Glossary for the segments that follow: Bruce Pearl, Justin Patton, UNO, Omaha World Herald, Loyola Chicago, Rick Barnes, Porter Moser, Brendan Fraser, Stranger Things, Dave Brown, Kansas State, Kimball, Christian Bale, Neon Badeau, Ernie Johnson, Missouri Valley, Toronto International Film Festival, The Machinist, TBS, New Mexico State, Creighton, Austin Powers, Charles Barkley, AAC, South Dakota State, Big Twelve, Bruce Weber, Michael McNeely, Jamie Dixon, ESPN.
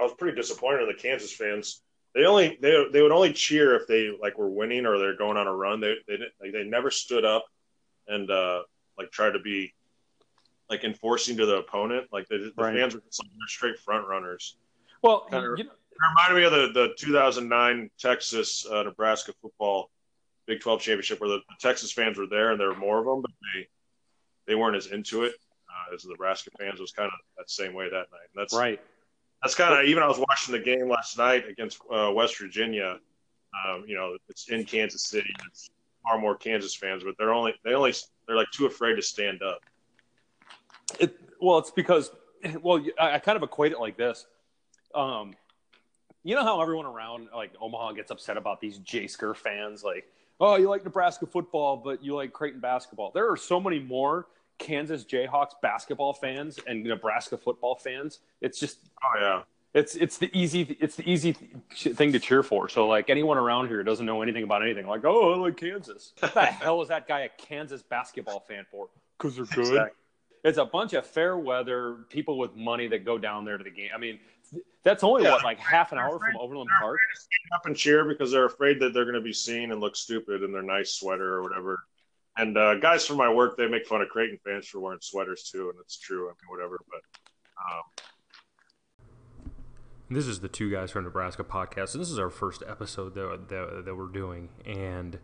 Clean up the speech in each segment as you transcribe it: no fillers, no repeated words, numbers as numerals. I was pretty disappointed in the Kansas fans. They would only cheer if they like were winning or they're going on a run. They never stood up and like tried to be like enforcing to the opponent. Like the fans were just like they're straight front runners. Well, it reminded me of the 2009 Texas Nebraska football Big 12 championship where the Texas fans were there and there were more of them, but they weren't as into it as the Nebraska fans. It was kind of that same way that night. And that's right. That's kind of even. I was watching the game last night against West Virginia. You know, it's in Kansas City. It's far more Kansas fans, but they're like too afraid to stand up. It's because I kind of equate it like this. You know how everyone around like Omaha gets upset about these Jaysker fans, like, oh, you like Nebraska football, but you like Creighton basketball. There are so many more Kansas Jayhawks basketball fans and Nebraska football fans. It's just it's the easy thing to cheer for. So like anyone around here doesn't know anything about anything. Like, oh, I like Kansas. What the hell is that guy a Kansas basketball fan for? Because they're good. Exactly. It's a bunch of fair weather people with money that go down there to the game. I mean, that's only like half an hour from Overland Park. They're afraid to up and cheer because they're afraid that they're going to be seen and look stupid in their nice sweater or whatever. And guys from my work, they make fun of Creighton fans for wearing sweaters too, and it's true. I mean, whatever. But this is the Two Guys from Nebraska podcast, and this is our first episode that we're doing, and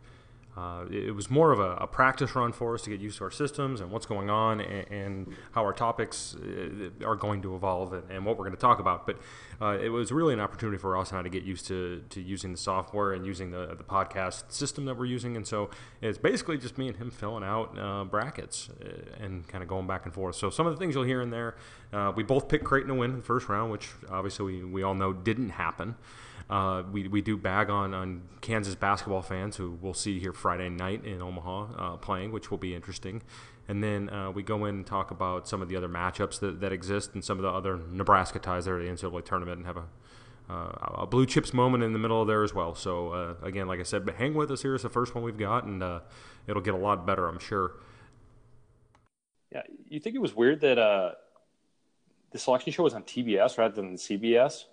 it was more of a practice run for us to get used to our systems and what's going on and how our topics are going to evolve and what we're going to talk about. But it was really an opportunity for us and I to get used to using the software and using the podcast system that we're using. And so it's basically just me and him filling out brackets and kind of going back and forth. So some of the things you'll hear in there, we both picked Creighton to win in the first round, which obviously we all know didn't happen. We do bag on Kansas basketball fans who we'll see here Friday night in Omaha playing, which will be interesting. And then we go in and talk about some of the other matchups that exist and some of the other Nebraska ties there at the NCAA tournament and have a blue chips moment in the middle of there as well. So, again, like I said, but hang with us here. It's the first one we've got, and it'll get a lot better, I'm sure. Yeah, you think it was weird that the selection show was on TBS rather than CBS?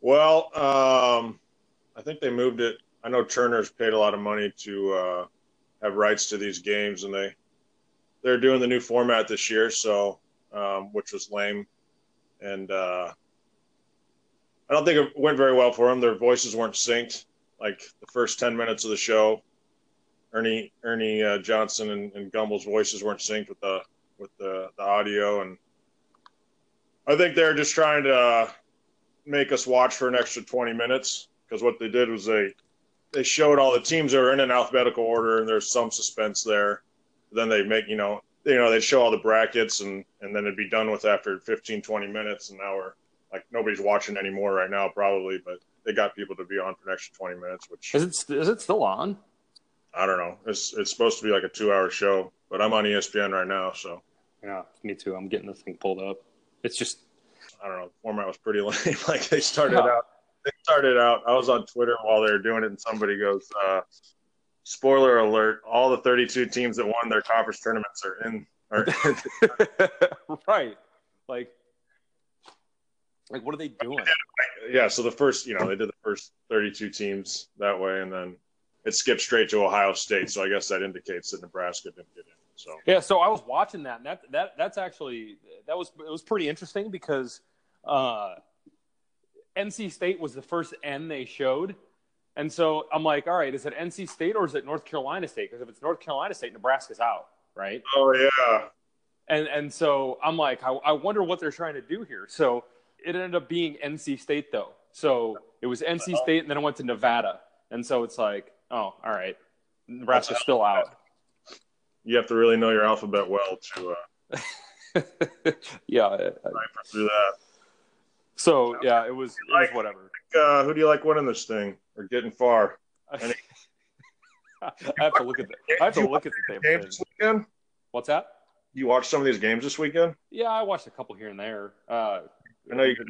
Well, I think they moved it. I know Turner's paid a lot of money to have rights to these games, and they're doing the new format this year, so which was lame. And I don't think it went very well for them. Their voices weren't synced. Like the first 10 minutes of the show, Ernie Johnson and Gumbel's voices weren't synced with the audio, and I think they're just trying to make us watch for an extra 20 minutes because what they did was they showed all the teams that were in an alphabetical order and there's some suspense there. Then they make, they'd show all the brackets and then it'd be done with after 15, 20 minutes. And now we're like, nobody's watching anymore right now, probably, but they got people to be on for an extra 20 minutes, which is it still on? I don't know. It's supposed to be like a 2-hour show, but I'm on ESPN right now. So yeah, me too. I'm getting this thing pulled up. It's just, I don't know. The format was pretty lame. Like they started out. I was on Twitter while they were doing it, and somebody goes, "Spoiler alert! All the 32 teams that won their conference tournaments are in." Right? Like what are they doing? Yeah. So the first, they did the first 32 teams that way, and then it skipped straight to Ohio State. So I guess that indicates that Nebraska didn't get in. So yeah, so I was watching that, and that was pretty interesting because NC State was the first N they showed, and so I'm like, all right, is it NC State or is it North Carolina State? Because if it's North Carolina State, Nebraska's out, right? Oh yeah, and so I'm like, I wonder what they're trying to do here. So it ended up being NC State though, so it was NC State, and then it went to Nevada, and so it's like, oh, all right, Nebraska's still out. You have to really know your alphabet well to cipher through that. So, yeah, it was whatever. Who do you like winning this thing or getting far? I have to look at the table this weekend. What's that? You watched some of these games this weekend? Yeah, I watched a couple here and there. I know so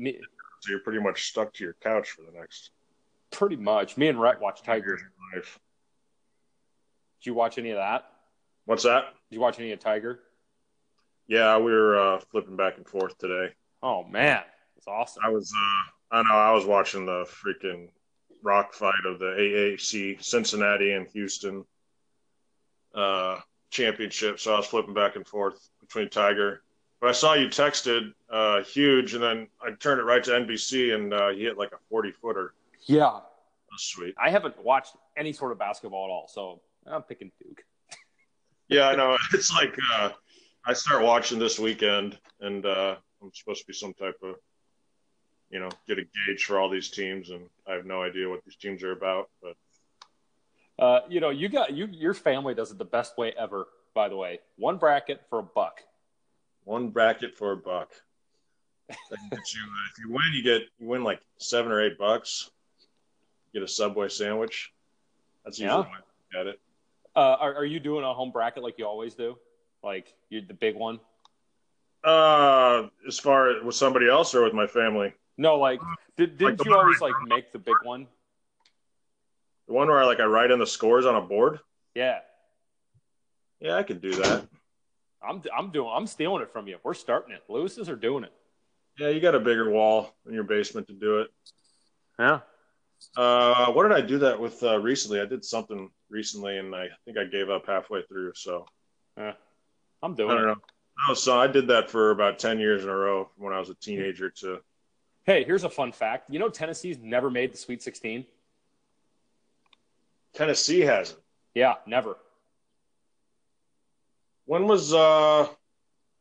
you're pretty much stuck to your couch for the next. Pretty much. Me and Rhett watched Tiger. Did you watch any of that? What's that? Did you watch any of Tiger? Yeah, we were flipping back and forth today. Oh, man. That's awesome. I was, I was watching the freaking rock fight of the AAC, Cincinnati and Houston championship. So I was flipping back and forth between Tiger. But I saw you texted huge, and then I turned it right to NBC, and he hit like a 40-footer. Yeah. That's sweet. I haven't watched any sort of basketball at all, so I'm picking Duke. Yeah, I know. It's like I start watching this weekend, and I'm supposed to be some type of, you know, get a gauge for all these teams, and I have no idea what these teams are about. But you know, you got your family does it the best way ever. By the way, one bracket for $1. One bracket for $1. If you win, you win like $7 or $8. Get a Subway sandwich. That's usually the way to get it. Are you doing a home bracket like you always do? Like you're the big one? As far as with somebody else or with my family? No, like didn't you always like make the big one? The one where I write in the scores on a board? Yeah. Yeah, I could do that. I'm stealing it from you. We're starting it. Lewis's are doing it. Yeah, you got a bigger wall in your basement to do it. Yeah. What did I do that with recently? I did something recently, and I think I gave up halfway through. So, I'm doing. I don't know. So I did that for about 10 years in a row, from when I was a teenager to. Hey, here's a fun fact. You know, Tennessee's never made the Sweet 16. Tennessee hasn't. Yeah, never. When was That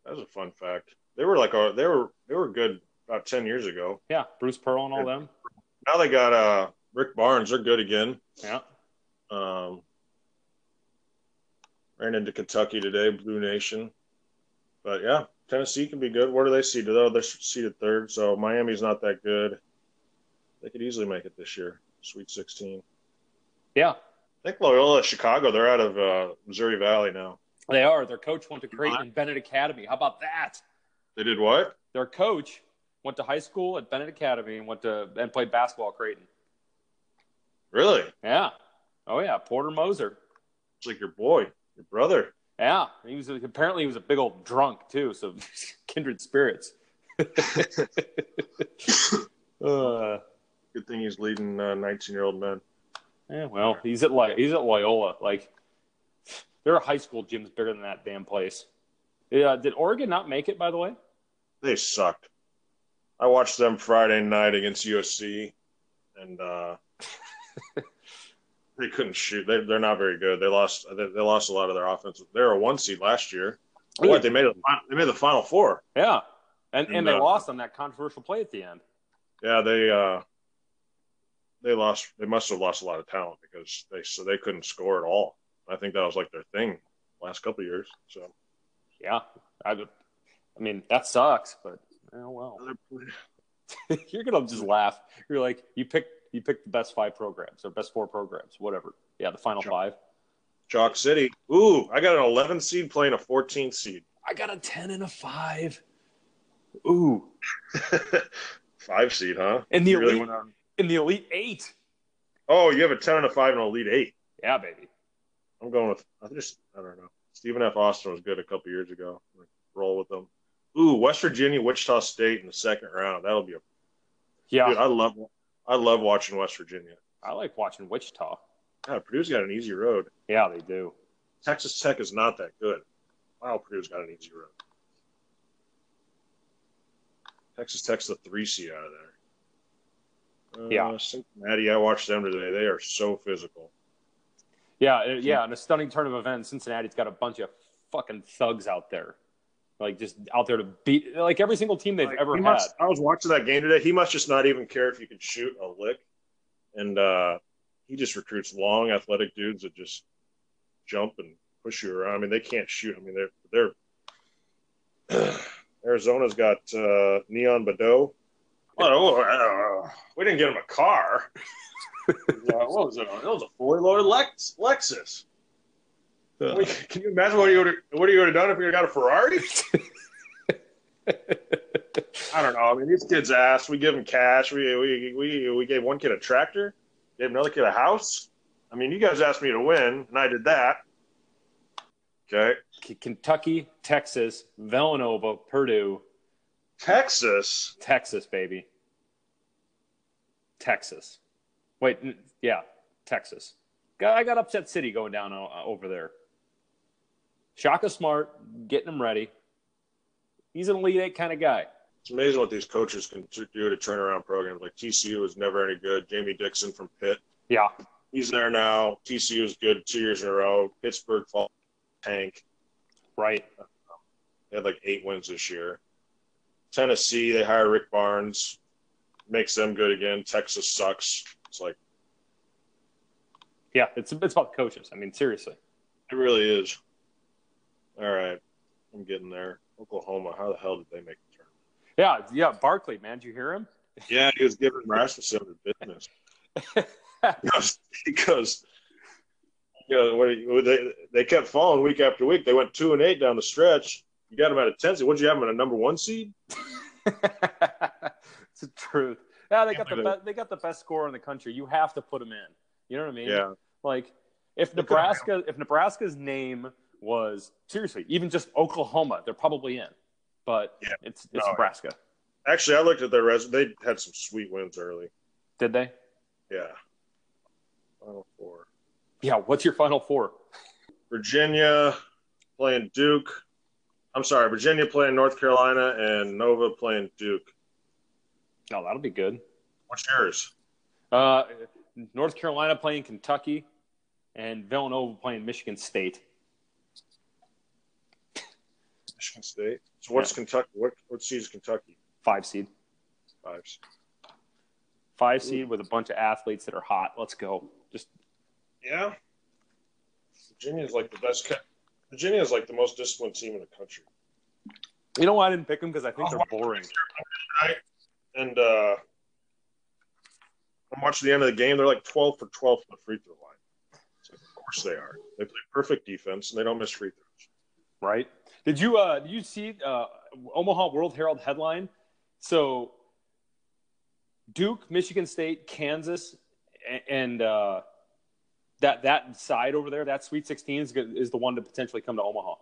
was a fun fact. They were they were good about 10 years ago. Yeah, Bruce Pearl and all them. Now they got Rick Barnes. They're good again. Yeah. Ran into Kentucky today, Blue Nation. But, yeah, Tennessee can be good. Where do they seed? Oh, they're seeded third, so Miami's not that good. They could easily make it this year, Sweet 16. Yeah. I think Loyola Chicago, they're out of Missouri Valley now. They are. Their coach went to Creighton and Bennett Academy. How about that? They did what? Their coach went to high school at Bennett Academy and played basketball at Creighton. Really? Yeah. Oh yeah, Porter Moser. It's like your boy, your brother. Yeah, he was a big old drunk too, so kindred spirits. Good thing he's leading 19-year-old men. Yeah, well, he's at Loyola. Like, their high school gym's bigger than that damn place. Yeah, did Oregon not make it? By the way, they sucked. I watched them Friday night against USC, and they couldn't shoot. They're not very good. They lost a lot of their offense. They were a 1 seed last year. What, they made the Final Four. Yeah, and they lost on that controversial play at the end. Yeah, they lost. They must have lost a lot of talent because they couldn't score at all. I think that was like their thing the last couple of years. So yeah, I mean that sucks, but. Oh, well. You're going to just laugh. You're like, you picked the best 5 programs or best 4 programs, whatever. Yeah, the final 5. Chalk City. Ooh, I got an 11 seed playing a 14 seed. I got a 10 and a 5. Ooh. 5 seed, huh? In the Elite 8. Oh, you have a 10 and a 5 in Elite 8. Yeah, baby. I'm going with, I don't know. Stephen F. Austin was good a couple years ago. Roll with them. Ooh, West Virginia, Wichita State in the second round. That'll be Dude, I love watching West Virginia. I like watching Wichita. Yeah, Purdue's got an easy road. Yeah, they do. Texas Tech is not that good. Wow, Purdue's got an easy road. Texas Tech's the 3 seed out of there. Yeah. Cincinnati, I watched them today. They are so physical. Yeah, in a stunning turn of events, Cincinnati's got a bunch of fucking thugs out there. Like, just out there to beat – like, every single team they've ever had. I was watching that game today. He must just not even care if you can shoot a lick. And he just recruits long, athletic dudes that just jump and push you around. I mean, they can't shoot. I mean, they're – Arizona's got Neon Badeau. Oh, we didn't get him a car. What was it? It was a 4-door Lexus. Can you imagine what you would have done if you got a Ferrari? I don't know. I mean, these kids asked. We give them cash. We gave one kid a tractor, gave another kid a house. I mean, you guys asked me to win, and I did that. Okay. Kentucky, Texas, Villanova, Purdue, Texas? Texas, baby. Texas. Wait, yeah, Texas. I got Upset City going down over there. Shaka Smart, getting him ready. He's an Elite Eight kind of guy. It's amazing what these coaches can do to turn around programs. Like TCU was never any good. Jamie Dixon from Pitt. Yeah. He's there now. TCU is good 2 years in a row. Pittsburgh falls tank. Right. They had like 8 wins this year. Tennessee, they hire Rick Barnes. Makes them good again. Texas sucks. It's like. Yeah, it's about coaches. I mean, seriously. It really is. All right. I'm getting there. Oklahoma, how the hell did they make the tournament? Yeah, Barkley, man. Did you hear him? Yeah, he was giving Rasmussen the business. Because they kept falling week after week. They went 2-8 down the stretch. You got them at a 10 seed. What did you have them at a number 1 seed? It's the truth. Yeah, they got the best scorer in the country. You have to put them in. You know what I mean? Yeah. Like if Nebraska's name was seriously even just Oklahoma, they're probably in. But yeah, it's Nebraska. Actually, I looked at their resume. They had some sweet wins early. Did they? Yeah. Final four. Yeah, what's your final four? Virginia playing Duke. I'm sorry, Virginia playing North Carolina and Nova playing Duke. Oh, that'll be good. What's yours? North Carolina playing Kentucky and Villanova playing Michigan State. Michigan State? So what's Kentucky? What seed is Kentucky? 5 seed. 5 seed. 5 seed with a bunch of athletes that are hot. Let's go. Just yeah. Virginia's like the best. Virginia's like the most disciplined team in the country. You know why I didn't pick them? Because I think they're boring. And I'm watching the end of the game. They're like 12 for 12 from the free throw line. So of course they are. They play perfect defense and they don't miss free throws. Right? Did you did you see Omaha World Herald headline? So. Duke, Michigan State, Kansas, and that side over there, that Sweet 16 is the one to potentially come to Omaha.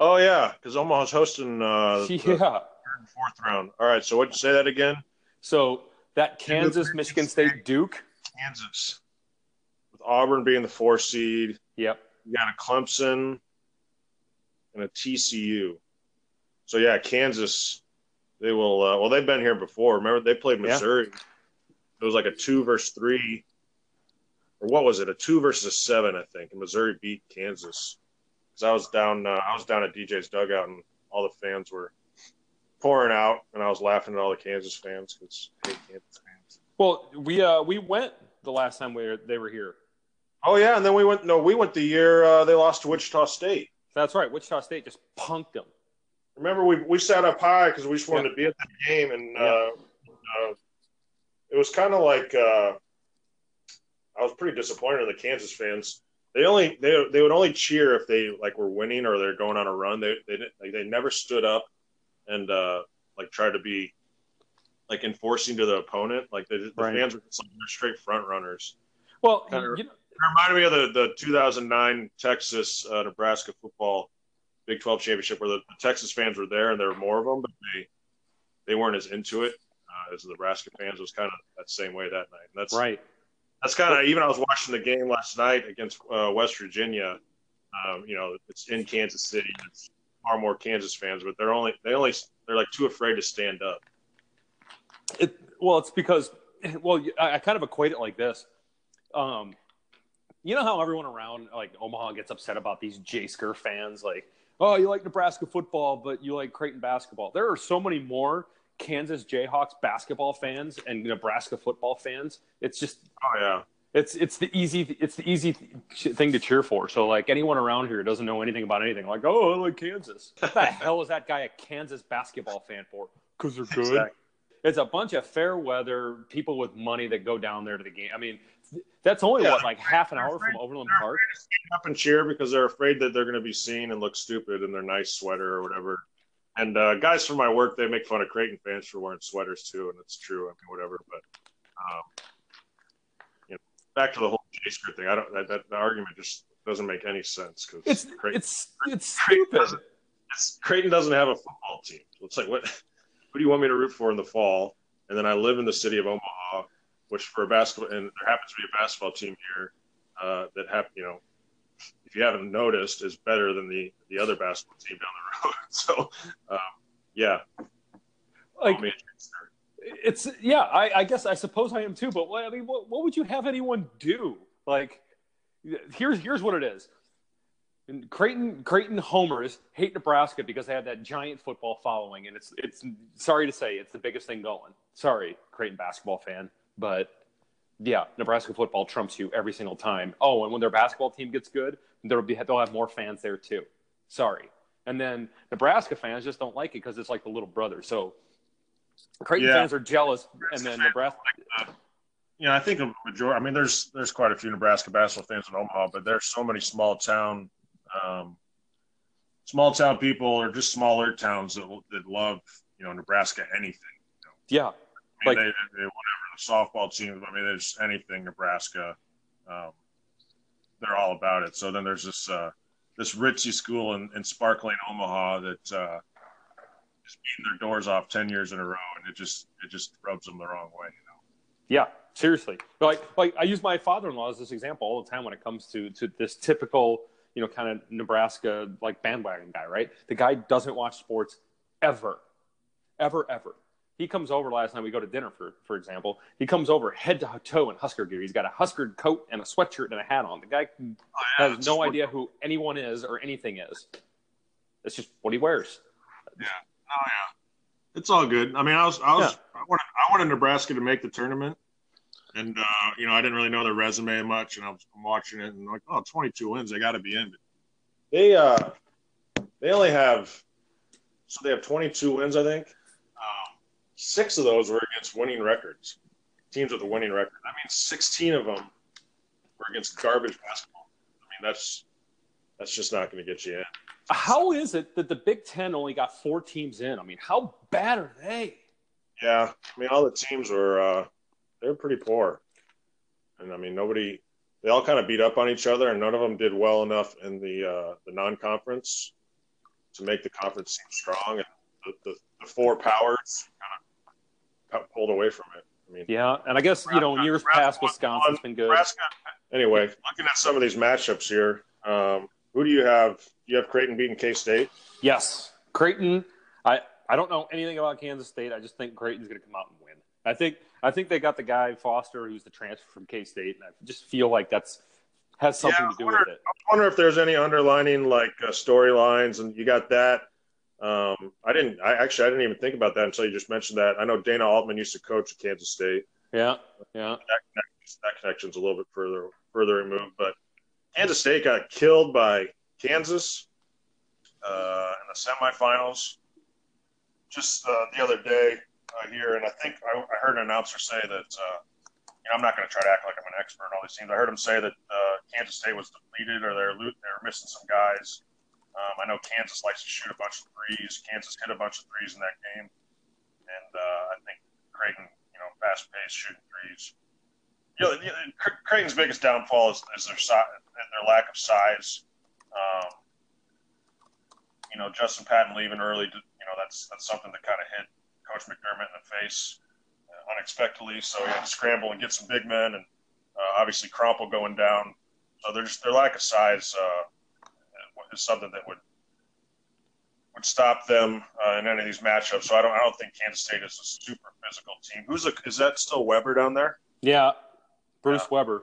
Oh, yeah, because Omaha's hosting the third and fourth round. All right, so what did you say that again? So that Kansas, Michigan State, Duke. Kansas, with Auburn being the 4 seed. Yep. You got a Clemson and a TCU. So, yeah, Kansas – they will. Well, they've been here before. Remember, they played Missouri. Yeah. It was like a 2 versus 3, or what was it? A 2 versus 7, I think. And Missouri beat Kansas. Because I was down. I was down at DJ's dugout, and all the fans were pouring out, and I was laughing at all the Kansas fans because I hate Kansas fans. Well, we went the last time they were here. Oh yeah, and then we went. No, we went the year they lost to Wichita State. That's right. Wichita State just punked them. Remember, we sat up high because we just wanted to be at that game, and it was kind of like I was pretty disappointed in the Kansas fans. They would only cheer if they like were winning or they're going on a run. They didn't, like, they never stood up and like tried to be like enforcing to the opponent. Like the fans were just like, they're straight front runners. Well, it reminded me of the 2009 Texas Nebraska football. Big 12 championship where the Texas fans were there and there were more of them, but they weren't as into it as the Nebraska fans. It was kind of that same way that night. And that's right. That's kind of even I was watching the game last night against West Virginia. It's in Kansas City. It's far more Kansas fans, but they're like too afraid to stand up. It's because I kind of equate it like this. You know how everyone around like Omaha gets upset about these Jaysker fans, like. Oh, you like Nebraska football, but you like Creighton basketball. There are so many more Kansas Jayhawks basketball fans and Nebraska football fans. It's just it's the easy thing to cheer for. So like anyone around here doesn't know anything about anything. Like I like Kansas. What the hell is that guy a Kansas basketball fan for? Because they're good. Exactly. It's a bunch of fair weather people with money that go down there to the game. I mean, that's only like half an hour from Overland Park. They're afraid to stand up and cheer because they're afraid that they're going to be seen and look stupid in their nice sweater or whatever. And guys from my work, they make fun of Creighton fans for wearing sweaters too, and it's true. I mean, whatever. But back to the whole J-skirt thing. I don't. The argument just doesn't make any sense because it's stupid. Creighton doesn't have a football team. It's like, what? Who do you want me to root for in the fall? And then I live in the city of Omaha, which for a basketball, and there happens to be a basketball team here that you know, if you haven't noticed, is better than the other basketball team down the road. So, yeah, like it's yeah. I guess I suppose I am too. But I mean, what would you have anyone do? Like, here's what it is. And Creighton homers hate Nebraska because they have that giant football following, and it's sorry to say it's the biggest thing going. Sorry, Creighton basketball fan, but yeah, Nebraska football trumps you every single time. Oh, and when their basketball team gets good, they'll have more fans there too. Sorry, and then Nebraska fans just don't like it because it's like the little brother. So Creighton fans are jealous, and then Nebraska. Yeah, I think a majority. I mean, there's quite a few Nebraska basketball fans in Omaha, but there's so many small town people or just smaller towns that love, you know, Nebraska anything. You know? Yeah, I mean, like they whatever the softball team. I mean, there's anything Nebraska. They're all about it. So then there's this ritzy school in sparkling Omaha that just beating their doors off 10 years in a row, and it just rubs them the wrong way. You know? Yeah, seriously. Like I use my father-in-law as this example all the time when it comes to this typical, you know, kind of Nebraska, like, bandwagon guy, right? The guy doesn't watch sports ever. He comes over last night. We go to dinner, for example. He comes over head to toe in Husker gear. He's got a Husker coat and a sweatshirt and a hat on. The guy has no idea who anyone is or anything is. It's just what he wears. Yeah. Oh, yeah. It's all good. I mean, I was I wanted Nebraska to make the tournament. And, you know, I didn't really know their resume much, and I'm watching it, and I'm like, oh, 22 wins, they got to be in. They only have – so they have 22 wins, I think. 6 of those were against winning records, teams with a winning record. I mean, 16 of them were against garbage basketball. I mean, that's just not going to get you in. How is it that the Big Ten only got 4 teams in? I mean, how bad are they? Yeah, I mean, all the teams were they're pretty poor. And, I mean, they all kind of beat up on each other, and none of them did well enough in the non-conference to make the conference seem strong. And the 4 powers kind of got pulled away from it. I mean, yeah, and I guess, you know, in years past, Wisconsin's been good. Anyway, looking at some of these matchups here, who do you have? Do you have Creighton beating K-State? Yes. Creighton, I don't know anything about Kansas State. I just think Creighton's going to come out and win. I think they got the guy Foster, who's the transfer from K-State, and I just feel like that's has something to do with it. I wonder if there's any underlining like storylines, and you got that. I didn't even think about that until you just mentioned that. I know Dana Altman used to coach at Kansas State. Yeah. That connection's a little bit further removed, but Kansas State got killed by Kansas in the semifinals just the other day. Here, and I think I heard an announcer say that, you know, I'm not going to try to act like I'm an expert on all these teams. I heard him say that Kansas State was depleted or they were missing some guys. I know Kansas likes to shoot a bunch of threes. Kansas hit a bunch of threes in that game. And I think Creighton, you know, fast-paced shooting threes. You know, Creighton's biggest downfall is their lack of size. You know, Justin Patton leaving early, you know, that's something that kind of hit Coach McDermott in the face unexpectedly, so he had to scramble and get some big men, and obviously Crumple going down. So their lack of size is something that would stop them in any of these matchups. So I don't think Kansas State is a super physical team. Is that still Weber down there? Yeah, Bruce Weber.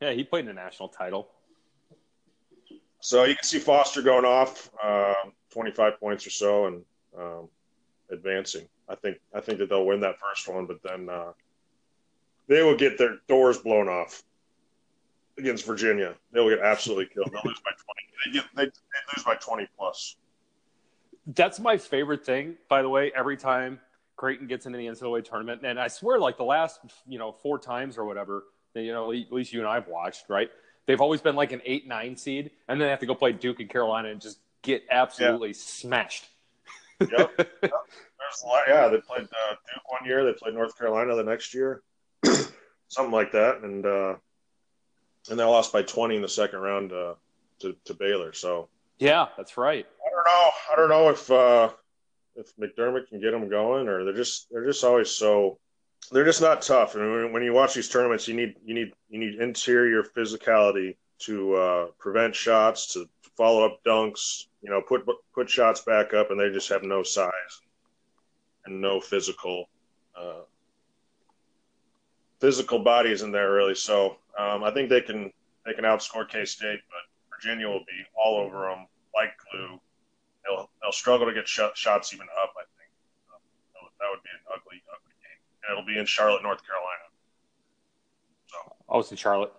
Yeah, he played in a national title. So you can see Foster going off 25 points or so, and advancing. I think that they'll win that first one, but then they will get their doors blown off against Virginia. They will get absolutely killed. They'll lose by 20. They lose by 20 plus. That's my favorite thing, by the way. Every time Creighton gets into the NCAA tournament, and I swear, like the last 4 times or whatever, you know, at least you and I have watched, right? They've always been like an 8-9 seed, and then they have to go play Duke and Carolina and just get absolutely smashed. Yep. There's a lot, they played Duke one year. They played North Carolina the next year, something like that, and they lost by 20 in the second round to Baylor. So yeah, that's right. I don't know. I don't know if McDermott can get them going, or they're just always so they're just not tough. And when you watch these tournaments, you need interior physicality to prevent shots, to follow up dunks, you know, put shots back up, and they just have no size and no physical. Physical body isn't there really, so I think they can outscore K-State, but Virginia will be all over them like glue. They'll struggle to get shots even up. I think that would be an ugly game, and it'll be in Charlotte, North Carolina. So it's in Charlotte.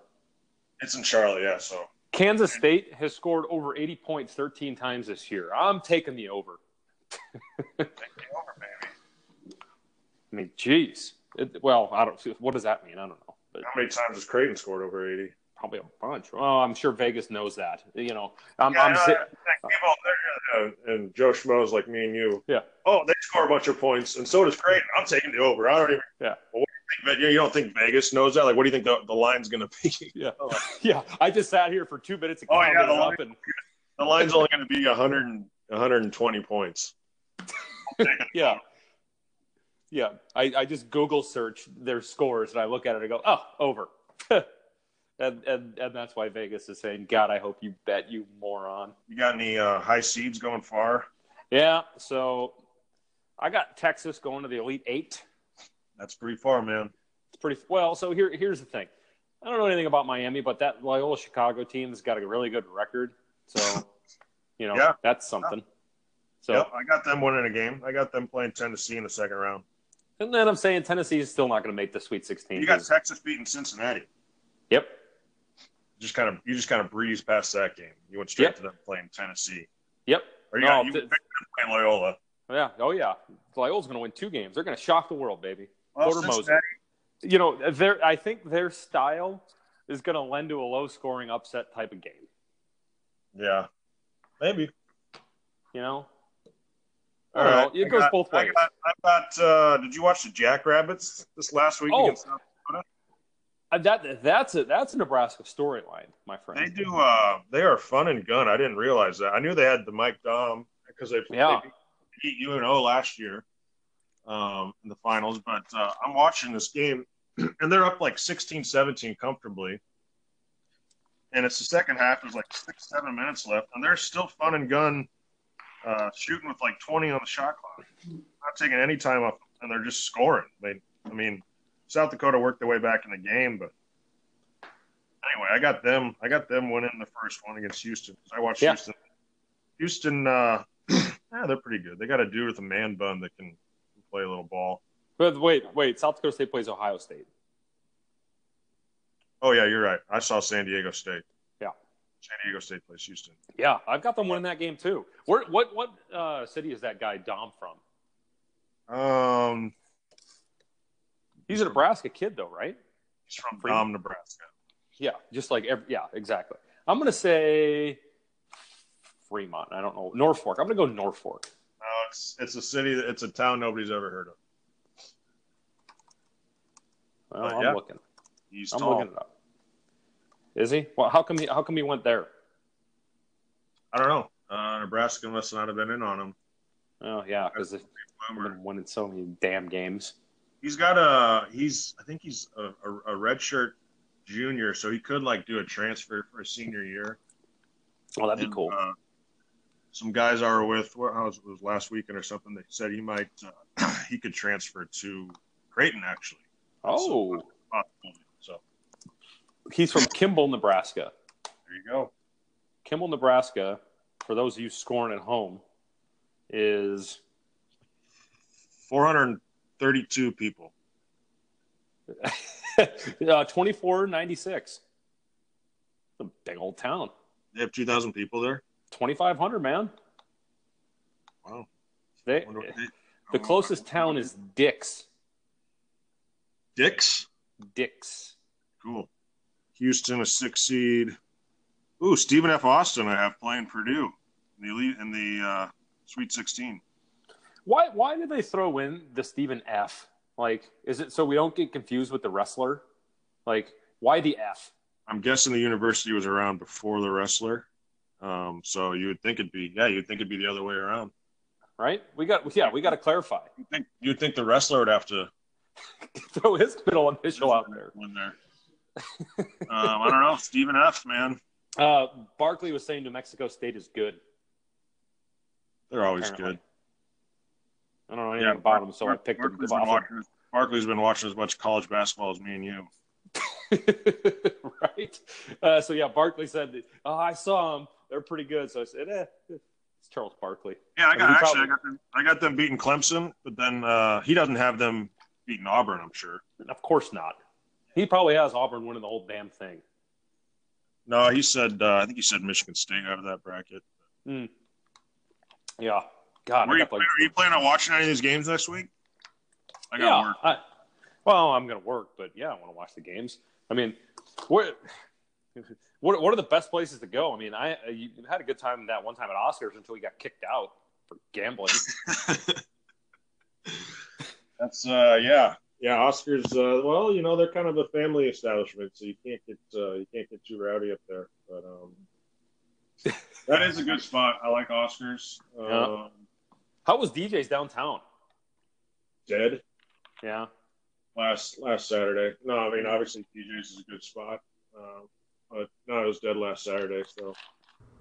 It's in Charlotte, yeah. So Kansas State has scored over 80 points 13 times this year. I'm taking the over. Take the over, baby. I mean, jeez. I don't see. What does that mean? I don't know. But how many times has Creighton scored over 80? Probably a bunch. Oh, I'm sure Vegas knows that. You know, and Joe Schmo's like me and you. Yeah. Oh, they score a bunch of points, and so does Creighton. I'm taking the over. I don't even. Yeah. Well, what do you think? You don't think Vegas knows that? Like, what do you think the line's going to be? Yeah. Yeah. I just sat here for 2 minutes. Oh yeah, the line's only going to be 120 points. Yeah. Yeah, I just Google search their scores, and I look at it and I go, oh, over. and that's why Vegas is saying, God, I hope you bet, you moron. You got any high seeds going far? Yeah, so I got Texas going to the Elite Eight. That's pretty far, man. It's pretty – well, so here's the thing. I don't know anything about Miami, but that Loyola Chicago team has got a really good record. So, you know, yeah. That's something. Yeah. So yep, I got them winning a game. I got them playing Tennessee in the second round. And then I'm saying Tennessee is still not going to make the Sweet 16. You got Texas beating Cincinnati. Yep. You just kind of breeze past that game. You went straight to them playing Tennessee. Yep. Or you picked them playing Loyola. Yeah. Oh yeah. Loyola's going to win two games. They're going to shock the world, baby. Well, Porter Moser. You know, I think their style is going to lend to a low-scoring upset type of game. Yeah. Maybe. You know. All right. It goes both ways. I got did you watch the Jackrabbits this last week against South Dakota? That's a Nebraska storyline, my friend. They do. They are fun and gun. I didn't realize that. I knew they had the Mike Dom because they beat UNO last year in the finals. But I'm watching this game, and they're up like 16-17 comfortably. And it's the second half. There's like 6-7 minutes left, and they're still fun and gun. Shooting with like 20 on the shot clock, not taking any time off, and they're just scoring. I mean, South Dakota worked their way back in the game, but anyway, I got them winning the first one against Houston. I watched Houston. Houston, they're pretty good. They got a dude with a man bun that can play a little ball. But wait, South Dakota State plays Ohio State. Oh yeah, you're right. I saw San Diego State. San Diego State plays Houston. Yeah, I've got them winning that game too. Where, what city is that guy Dom from? He's a Nebraska kid though, right? He's from Dom, Nebraska. Yeah, just like exactly. I'm gonna say Fremont. I don't know, Norfolk. I'm gonna go Norfolk. No, it's a city. It's a town nobody's ever heard of. Well, I'm looking. I'm looking it up. Is he? Well, how come he went there? I don't know. Nebraska must not have been in on him. Oh yeah, because they've been winning so many damn games. He's got I think he's a redshirt junior, so he could like do a transfer for a senior year. Oh, that'd be cool. Some guys I were with, it was last weekend or something, they said he might he could transfer to Creighton actually. Oh. So. He's from Kimball, Nebraska. There you go. Kimball, Nebraska, for those of you scoring at home, is 432 people. 2496. It's a big old town. They have 2,000 people there? 2,500, man. Wow. The closest town is Dix. Dix? Dix. Cool. Houston, a 6 seed. Ooh, Stephen F. Austin, I have playing Purdue in the elite, in the Sweet 16. Why did they throw in the Stephen F? Like, is it so we don't get confused with the wrestler? Like, why the F? I'm guessing the university was around before the wrestler. So you would think it'd be, you'd think it'd be the other way around, right? We got to clarify. You'd think the wrestler would have to throw his middle initial out there. I don't know, Stephen F. Man. Barkley was saying New Mexico State is good. They're always good. I don't know anything about them, so I picked them. Barkley's been watching as much college basketball as me and you. Right? So, yeah, Barkley said, I saw them. They're pretty good. So I said, it's Charles Barkley. Yeah, I got them beating Clemson, but then he doesn't have them beating Auburn, I'm sure. Of course not. He probably has Auburn winning the whole damn thing. No, he said I think he said Michigan State out of that bracket. Mm. Yeah. God, are you planning on watching any of these games next week? I got to work. I'm going to work, but, I want to watch the games. I mean, what are the best places to go? I mean, you had a good time that one time at Oscars until you got kicked out for gambling. That's, Yeah, Oscars. They're kind of a family establishment, so you can't get too rowdy up there. But that is a good spot. I like Oscars. Yeah. How was DJ's downtown? Dead. Yeah. Last Saturday. No, I mean obviously DJ's is a good spot, but no, it was dead last Saturday. So